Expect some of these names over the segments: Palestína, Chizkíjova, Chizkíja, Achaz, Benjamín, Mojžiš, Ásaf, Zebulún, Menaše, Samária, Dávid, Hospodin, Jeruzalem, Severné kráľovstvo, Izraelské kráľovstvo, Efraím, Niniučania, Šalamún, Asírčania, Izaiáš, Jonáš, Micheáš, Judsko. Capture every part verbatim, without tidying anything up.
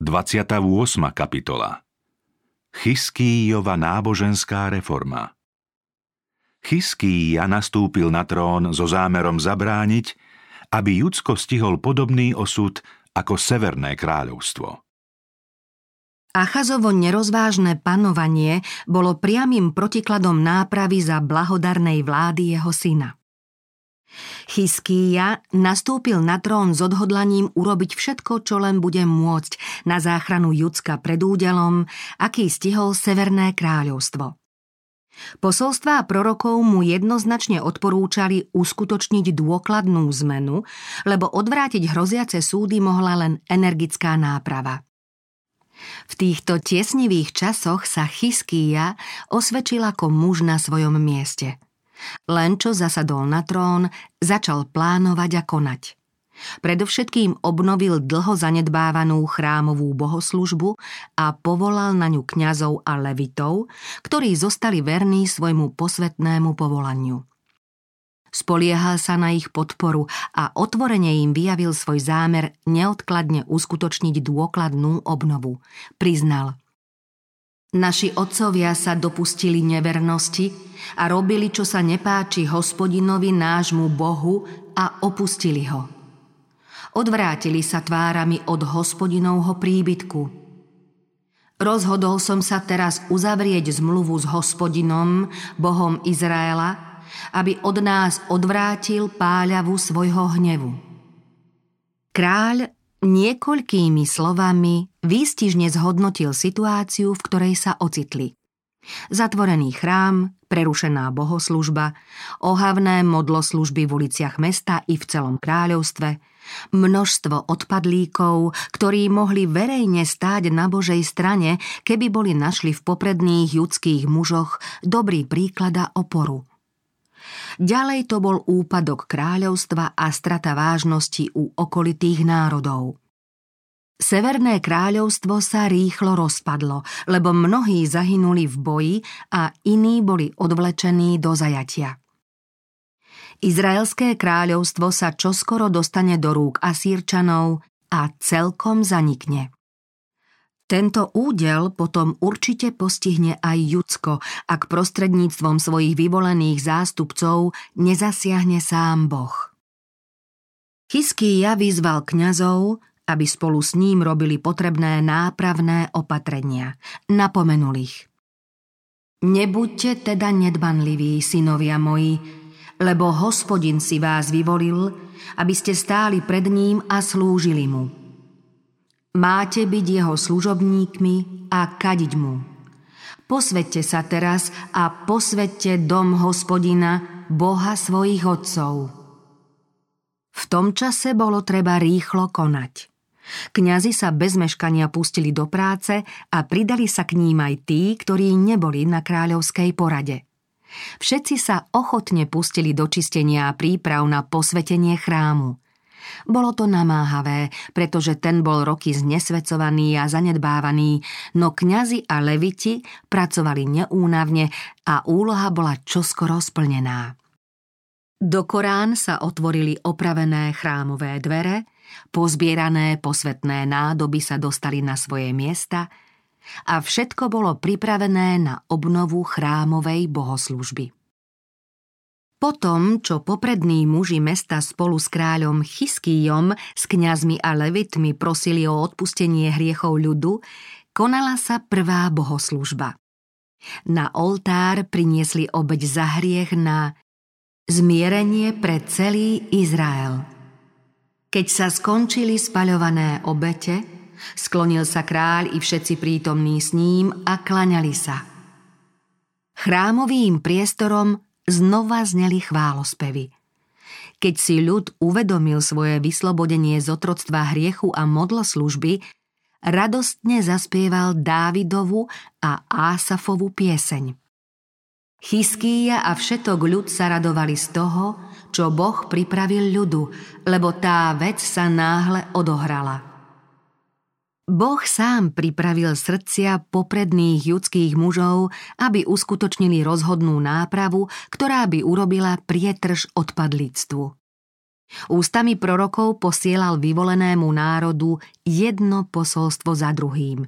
dvadsiata ôsma kapitola. Chizkíjova náboženská reforma. Chizkíja nastúpil na trón so zámerom zabrániť, aby Judsko stihol podobný osud ako Severné kráľovstvo. Achazovo nerozvážne panovanie bolo priamym protikladom nápravy za blahodarnej vlády jeho syna. Chizkíja nastúpil na trón s odhodlaním urobiť všetko, čo len bude môcť na záchranu Judska pred údelom, aký stihol Severné kráľovstvo. Posolstvá prorokov mu jednoznačne odporúčali uskutočniť dôkladnú zmenu, lebo odvrátiť hroziace súdy mohla len energická náprava. V týchto tiesnivých časoch sa Chizkíja osvedčil ako muž na svojom mieste. Len čo zasadol na trón, začal plánovať a konať. Predovšetkým obnovil dlho zanedbávanú chrámovú bohoslužbu a povolal na ňu kňazov a levitov, ktorí zostali verní svojmu posvetnému povolaniu. Spoliehal sa na ich podporu a otvorene im vyjavil svoj zámer neodkladne uskutočniť dôkladnú obnovu. Priznal: Naši otcovia sa dopustili nevernosti a robili, čo sa nepáči Hospodinovi nášmu Bohu, a opustili ho. Odvrátili sa tvárami od Hospodinovho príbytku. Rozhodol som sa teraz uzavrieť zmluvu s Hospodinom, Bohom Izraela, aby od nás odvrátil páľavu svojho hnevu. Kráľ niekoľkými slovami výstižne zhodnotil situáciu, v ktorej sa ocitli. Zatvorený chrám, prerušená bohoslužba, ohavné modloslužby v uliciach mesta i v celom kráľovstve, množstvo odpadlíkov, ktorí mohli verejne stáť na Božej strane, keby boli našli v popredných judských mužoch dobrý príklad a oporu. Ďalej to bol úpadok kráľovstva a strata vážnosti u okolitých národov. Severné kráľovstvo sa rýchlo rozpadlo, lebo mnohí zahynuli v boji a iní boli odvlečení do zajatia. Izraelské kráľovstvo sa čoskoro dostane do rúk Asírčanov a celkom zanikne. Tento údel potom určite postihne aj Judsko, ak prostredníctvom svojich vyvolených zástupcov nezasiahne sám Boh. Chizkíja vyzval kňazov, aby spolu s ním robili potrebné nápravné opatrenia. Napomenul ich: Nebuďte teda nedbanliví, synovia moji, lebo Hospodin si vás vyvolil, aby ste stáli pred ním a slúžili mu. Máte byť jeho služobníkmi a kadiť mu. Posvedte sa teraz a posvedte dom Hospodina, Boha svojich otcov. V tom čase bolo treba rýchlo konať. Kňazi sa bez meškania pustili do práce a pridali sa k ním aj tí, ktorí neboli na kráľovskej porade. Všetci sa ochotne pustili do čistenia a príprav na posvetenie chrámu. Bolo to namáhavé, pretože ten bol roky znesvecovaný a zanedbávaný, no kňazi a leviti pracovali neúnavne a úloha bola čoskoro splnená. Do Korán sa otvorili opravené chrámové dvere, pozbierané posvetné nádoby sa dostali na svoje miesta a všetko bolo pripravené na obnovu chrámovej bohoslužby. Potom, čo poprední muži mesta spolu s kráľom Chizkíjom, s kňazmi a levitmi prosili o odpustenie hriechov ľudu, konala sa prvá bohoslužba. Na oltár priniesli obeť za hriech na zmierenie pre celý Izrael. Keď sa skončili spaľované obete, sklonil sa kráľ i všetci prítomní s ním a klaňali sa. Chrámovým priestorom znova zneli chválospevy. Keď si ľud uvedomil svoje vyslobodenie z otroctva hriechu a modloslužby, radostne zaspieval Dávidovu a Ásafovu pieseň. Chizkíja a všetok ľud sa radovali z toho, čo Boh pripravil ľudu, lebo tá vec sa náhle odohrala. Boh sám pripravil srdcia popredných judských mužov, aby uskutočnili rozhodnú nápravu, ktorá by urobila prietrž odpadlíctvu. Ústami prorokov posielal vyvolenému národu jedno posolstvo za druhým,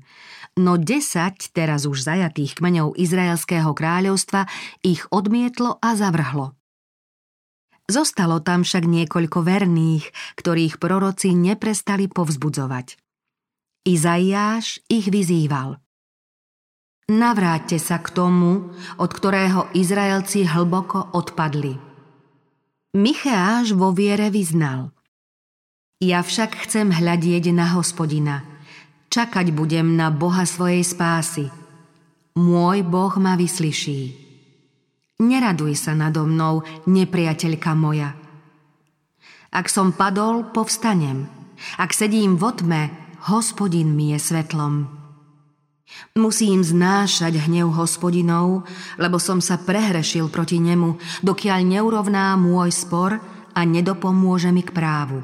no desať teraz už zajatých kmeňov Izraelského kráľovstva ich odmietlo a zavrhlo. Zostalo tam však niekoľko verných, ktorých proroci neprestali povzbudzovať. Izaiáš ich vyzýval. Navráťte sa k tomu, od ktorého Izraelci hlboko odpadli. Micheáš vo viere vyznal. Ja však chcem hľadieť na Hospodina. Čakať budem na Boha svojej spásy. Môj Boh ma vyslyší. Neraduj sa nado mnou, nepriateľka moja. Ak som padol, povstanem. Ak sedím vo tme, Hospodin mi je svetlom. Musím znášať hnev Hospodinov, lebo som sa prehrešil proti nemu, dokiaľ neurovná môj spor a nedopomôže mi k právu.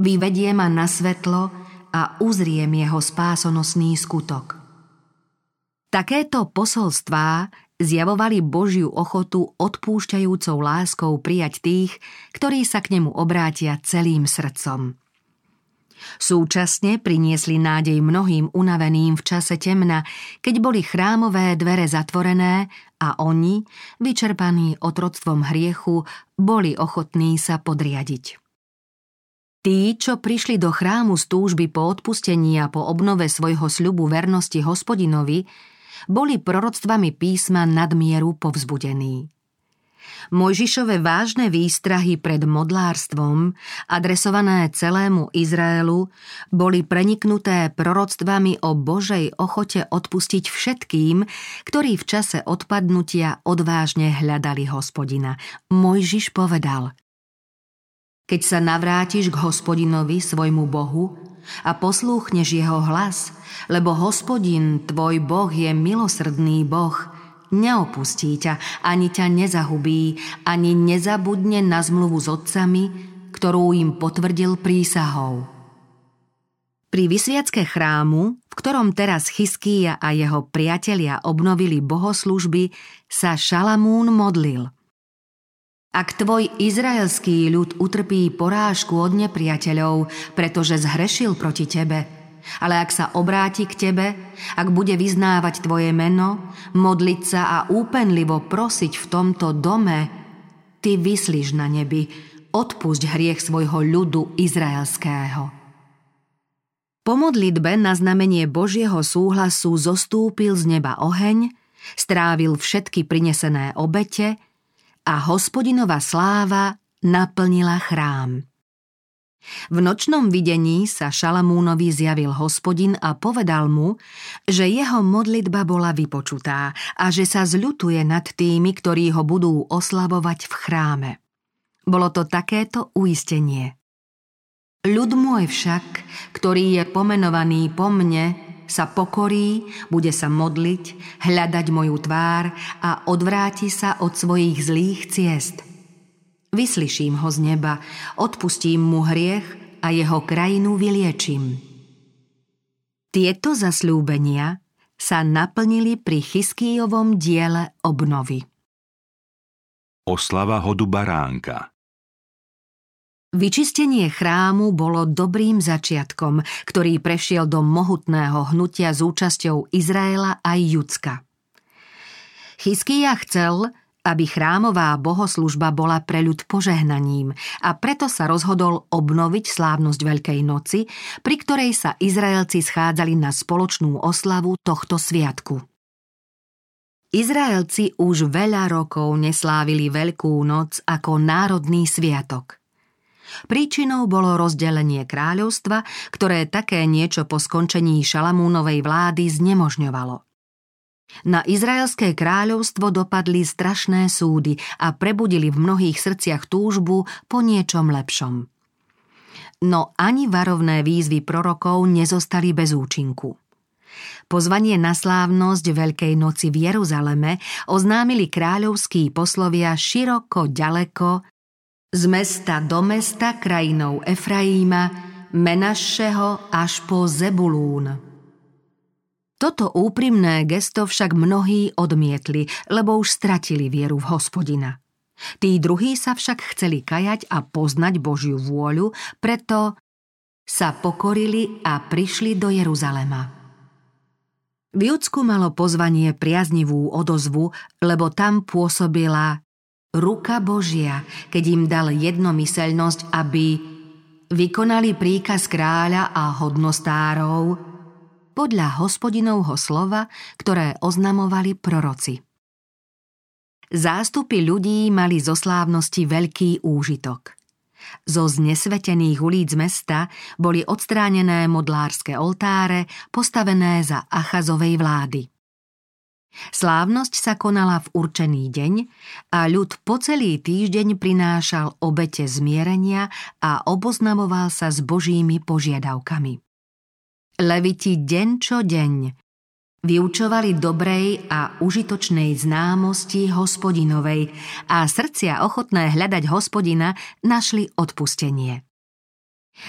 Vyvedie ma na svetlo a uzriem jeho spásonosný skutok. Takéto posolstvá zjavovali Božiu ochotu odpúšťajúcou láskou prijať tých, ktorí sa k nemu obrátia celým srdcom. Súčasne priniesli nádej mnohým unaveným v čase temna, keď boli chrámové dvere zatvorené a oni, vyčerpaní otroctvom hriechu, boli ochotní sa podriadiť. Tí, čo prišli do chrámu z túžby po odpustení a po obnove svojho sľubu vernosti Hospodinovi, boli proroctvami písma nadmieru povzbudení. Mojžišove vážne výstrahy pred modlárstvom, adresované celému Izraelu, boli preniknuté proroctvami o Božej ochote odpustiť všetkým, ktorí v čase odpadnutia odvážne hľadali Hospodina. Mojžiš povedal: Keď sa navrátiš k Hospodinovi, svojmu Bohu, a poslúchneš jeho hlas, lebo Hospodin, tvoj Boh, je milosrdný Boh, neopustí ťa, ani ťa nezahubí, ani nezabudne na zmluvu s otcami, ktorú im potvrdil prísahou. Pri vysviacke chrámu, v ktorom teraz Chizkíja a jeho priatelia obnovili bohoslúžby, sa Šalamún modlil. Ak tvoj izraelský ľud utrpí porážku od nepriateľov, pretože zhrešil proti tebe, ale ak sa obráti k tebe, ak bude vyznávať tvoje meno, modliť sa a úpenlivo prosiť v tomto dome, ty vyslíš na nebi, odpusť hriech svojho ľudu izraelského. Po modlitbe na znamenie Božieho súhlasu zostúpil z neba oheň, strávil všetky prinesené obete a Hospodinova sláva naplnila chrám. V nočnom videní sa Šalamúnovi zjavil Hospodin a povedal mu, že jeho modlitba bola vypočutá a že sa zľutuje nad tými, ktorí ho budú oslavovať v chráme. Bolo to takéto uistenie. Ľud môj však, ktorý je pomenovaný po mne, sa pokorí, bude sa modliť, hľadať moju tvár a odvráti sa od svojich zlých ciest. Vyslyším ho z neba, odpustím mu hriech a jeho krajinu vyliečím. Tieto zasľúbenia sa naplnili pri Chizkíjovom diele obnovy. Oslava hodu baránka. Vyčistenie chrámu bolo dobrým začiatkom, ktorý prešiel do mohutného hnutia s účasťou Izraela aj Judska. Chizkíja chcel, aby chrámová bohoslužba bola pre ľud požehnaním, a preto sa rozhodol obnoviť slávnosť Veľkej noci, pri ktorej sa Izraelci schádzali na spoločnú oslavu tohto sviatku. Izraelci už veľa rokov neslávili Veľkú noc ako národný sviatok. Príčinou bolo rozdelenie kráľovstva, ktoré také niečo po skončení Šalamúnovej vlády znemožňovalo. Na Izraelské kráľovstvo dopadli strašné súdy a prebudili v mnohých srdciach túžbu po niečom lepšom. No ani varovné výzvy prorokov nezostali bez účinku. Pozvanie na slávnosť Veľkej noci v Jeruzaleme oznámili kráľovskí poslovia široko ďaleko, z mesta do mesta krajinou Efraíma, Menaššeho až po Zebulún. Toto úprimné gesto však mnohí odmietli, lebo už stratili vieru v Hospodina. Tí druhí sa však chceli kajať a poznať Božiu vôľu, preto sa pokorili a prišli do Jeruzalema. V Judsku malo pozvanie priaznivú odozvu, lebo tam pôsobila ruka Božia, keď im dal jednomyseľnosť, aby vykonali príkaz kráľa a hodnostárov podľa Hospodinovho slova, ktoré oznamovali proroci. Zástupy ľudí mali zo slávnosti veľký úžitok. Zo znesvetených ulíc mesta boli odstránené modlárske oltáre, postavené za Achazovej vlády. Slávnosť sa konala v určený deň a ľud po celý týždeň prinášal obete zmierenia a oboznamoval sa s Božími požiadavkami. Leviti deň čo deň vyučovali dobrej a užitočnej známosti Hospodinovej a srdcia ochotné hľadať Hospodina našli odpustenie.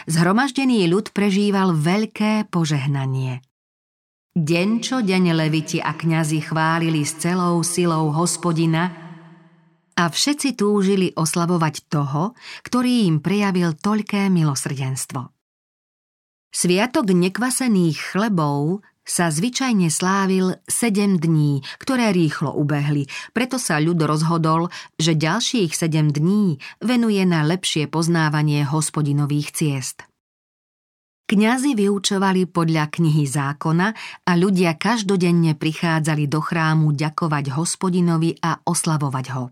Zhromaždený ľud prežíval veľké požehnanie. Deň čo deň leviti a kňazi chválili s celou silou Hospodina a všetci túžili oslavovať toho, ktorý im prejavil toľké milosrdenstvo. Sviatok nekvasených chlebov sa zvyčajne slávil sedem dní, ktoré rýchlo ubehli, preto sa ľud rozhodol, že ďalších sedem dní venuje na lepšie poznávanie Hospodinových ciest. Kňazi vyučovali podľa knihy zákona a ľudia každodenne prichádzali do chrámu ďakovať Hospodinovi a oslavovať ho.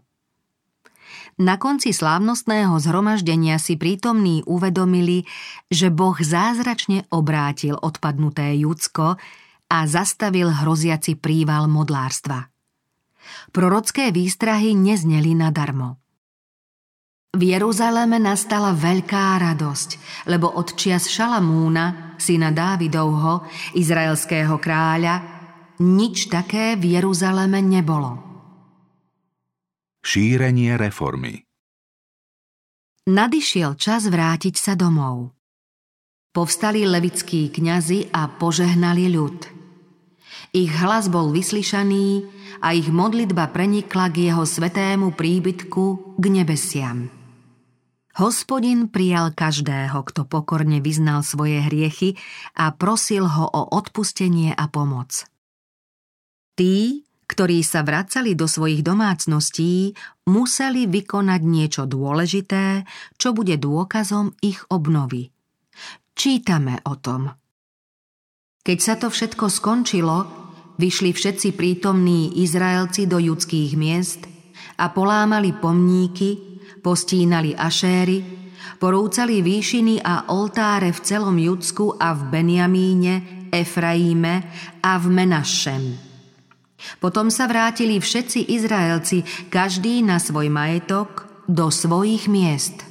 Na konci slávnostného zhromaždenia si prítomní uvedomili, že Boh zázračne obrátil odpadnuté Judsko a zastavil hroziaci príval modlárstva. Prorocké výstrahy nezneli nadarmo. V Jeruzaleme nastala veľká radosť, lebo od čias Šalamúna, syna Dávidovho, izraelského kráľa, nič také v Jeruzaleme nebolo. Šírenie reformy. Nadišiel čas vrátiť sa domov. Povstali levitskí kňazi a požehnali ľud. Ich hlas bol vyslyšaný a ich modlitba prenikla k jeho svätému príbytku, k nebesiam. Hospodin prijal každého, kto pokorne vyznal svoje hriechy a prosil ho o odpustenie a pomoc. Tí, ktorí sa vracali do svojich domácností, museli vykonať niečo dôležité, čo bude dôkazom ich obnovy. Čítame o tom. Keď sa to všetko skončilo, vyšli všetci prítomní Izraelci do judských miest a polámali pomníky, postínali ašéry, porúcali výšiny a oltáre v celom Judsku a v Benjamíne, Efraíme a v Menaššem. Potom sa vrátili všetci Izraelci, každý na svoj majetok, do svojich miest.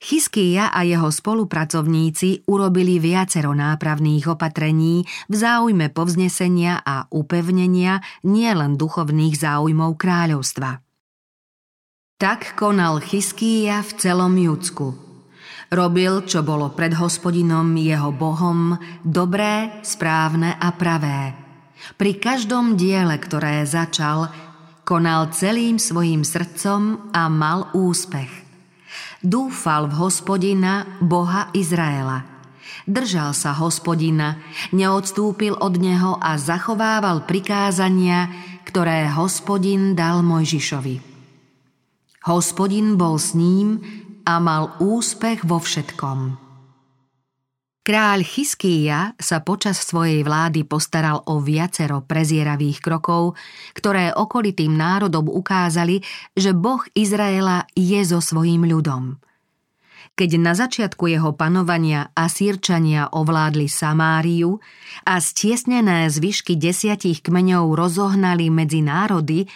Chizkíja a jeho spolupracovníci urobili viacero nápravných opatrení v záujme povznesenia a upevnenia nielen duchovných záujmov kráľovstva. Tak konal Chizkíja v celom Judsku. Robil, čo bolo pred Hospodinom, jeho Bohom, dobré, správne a pravé. Pri každom diele, ktoré začal, konal celým svojím srdcom a mal úspech. Dúfal v Hospodina, Boha Izraela. Držal sa Hospodina, neodstúpil od neho a zachovával prikázania, ktoré Hospodin dal Mojžišovi. Hospodin bol s ním a mal úspech vo všetkom. Kráľ Chizkíja sa počas svojej vlády postaral o viacero prezieravých krokov, ktoré okolitým národom ukázali, že Boh Izraela je so svojím ľudom. Keď na začiatku jeho panovania Asírčania ovládli Samáriu a stiesnené zvyšky desiatich kmeňov rozohnali medzi národy,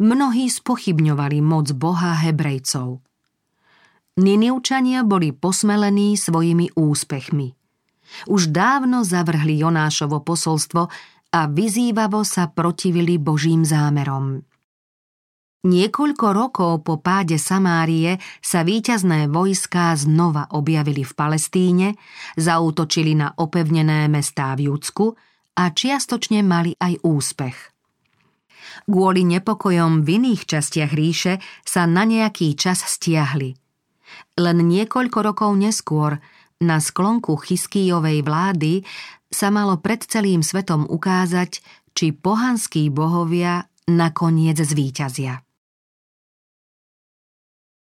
mnohí spochybňovali moc Boha Hebrejcov. Niniučania boli posmelení svojimi úspechmi. Už dávno zavrhli Jonášovo posolstvo a vyzývavo sa protivili Božím zámerom. Niekoľko rokov po páde Samárie sa víťazné vojská znova objavili v Palestíne, zaútočili na opevnené mestá v Judsku a čiastočne mali aj úspech. Kvôli nepokojom v iných častiach ríše sa na nejaký čas stiahli. Len niekoľko rokov neskôr, na sklonku Chizkíjovej vlády, sa malo pred celým svetom ukázať, či pohanskí bohovia nakoniec zvíťazia.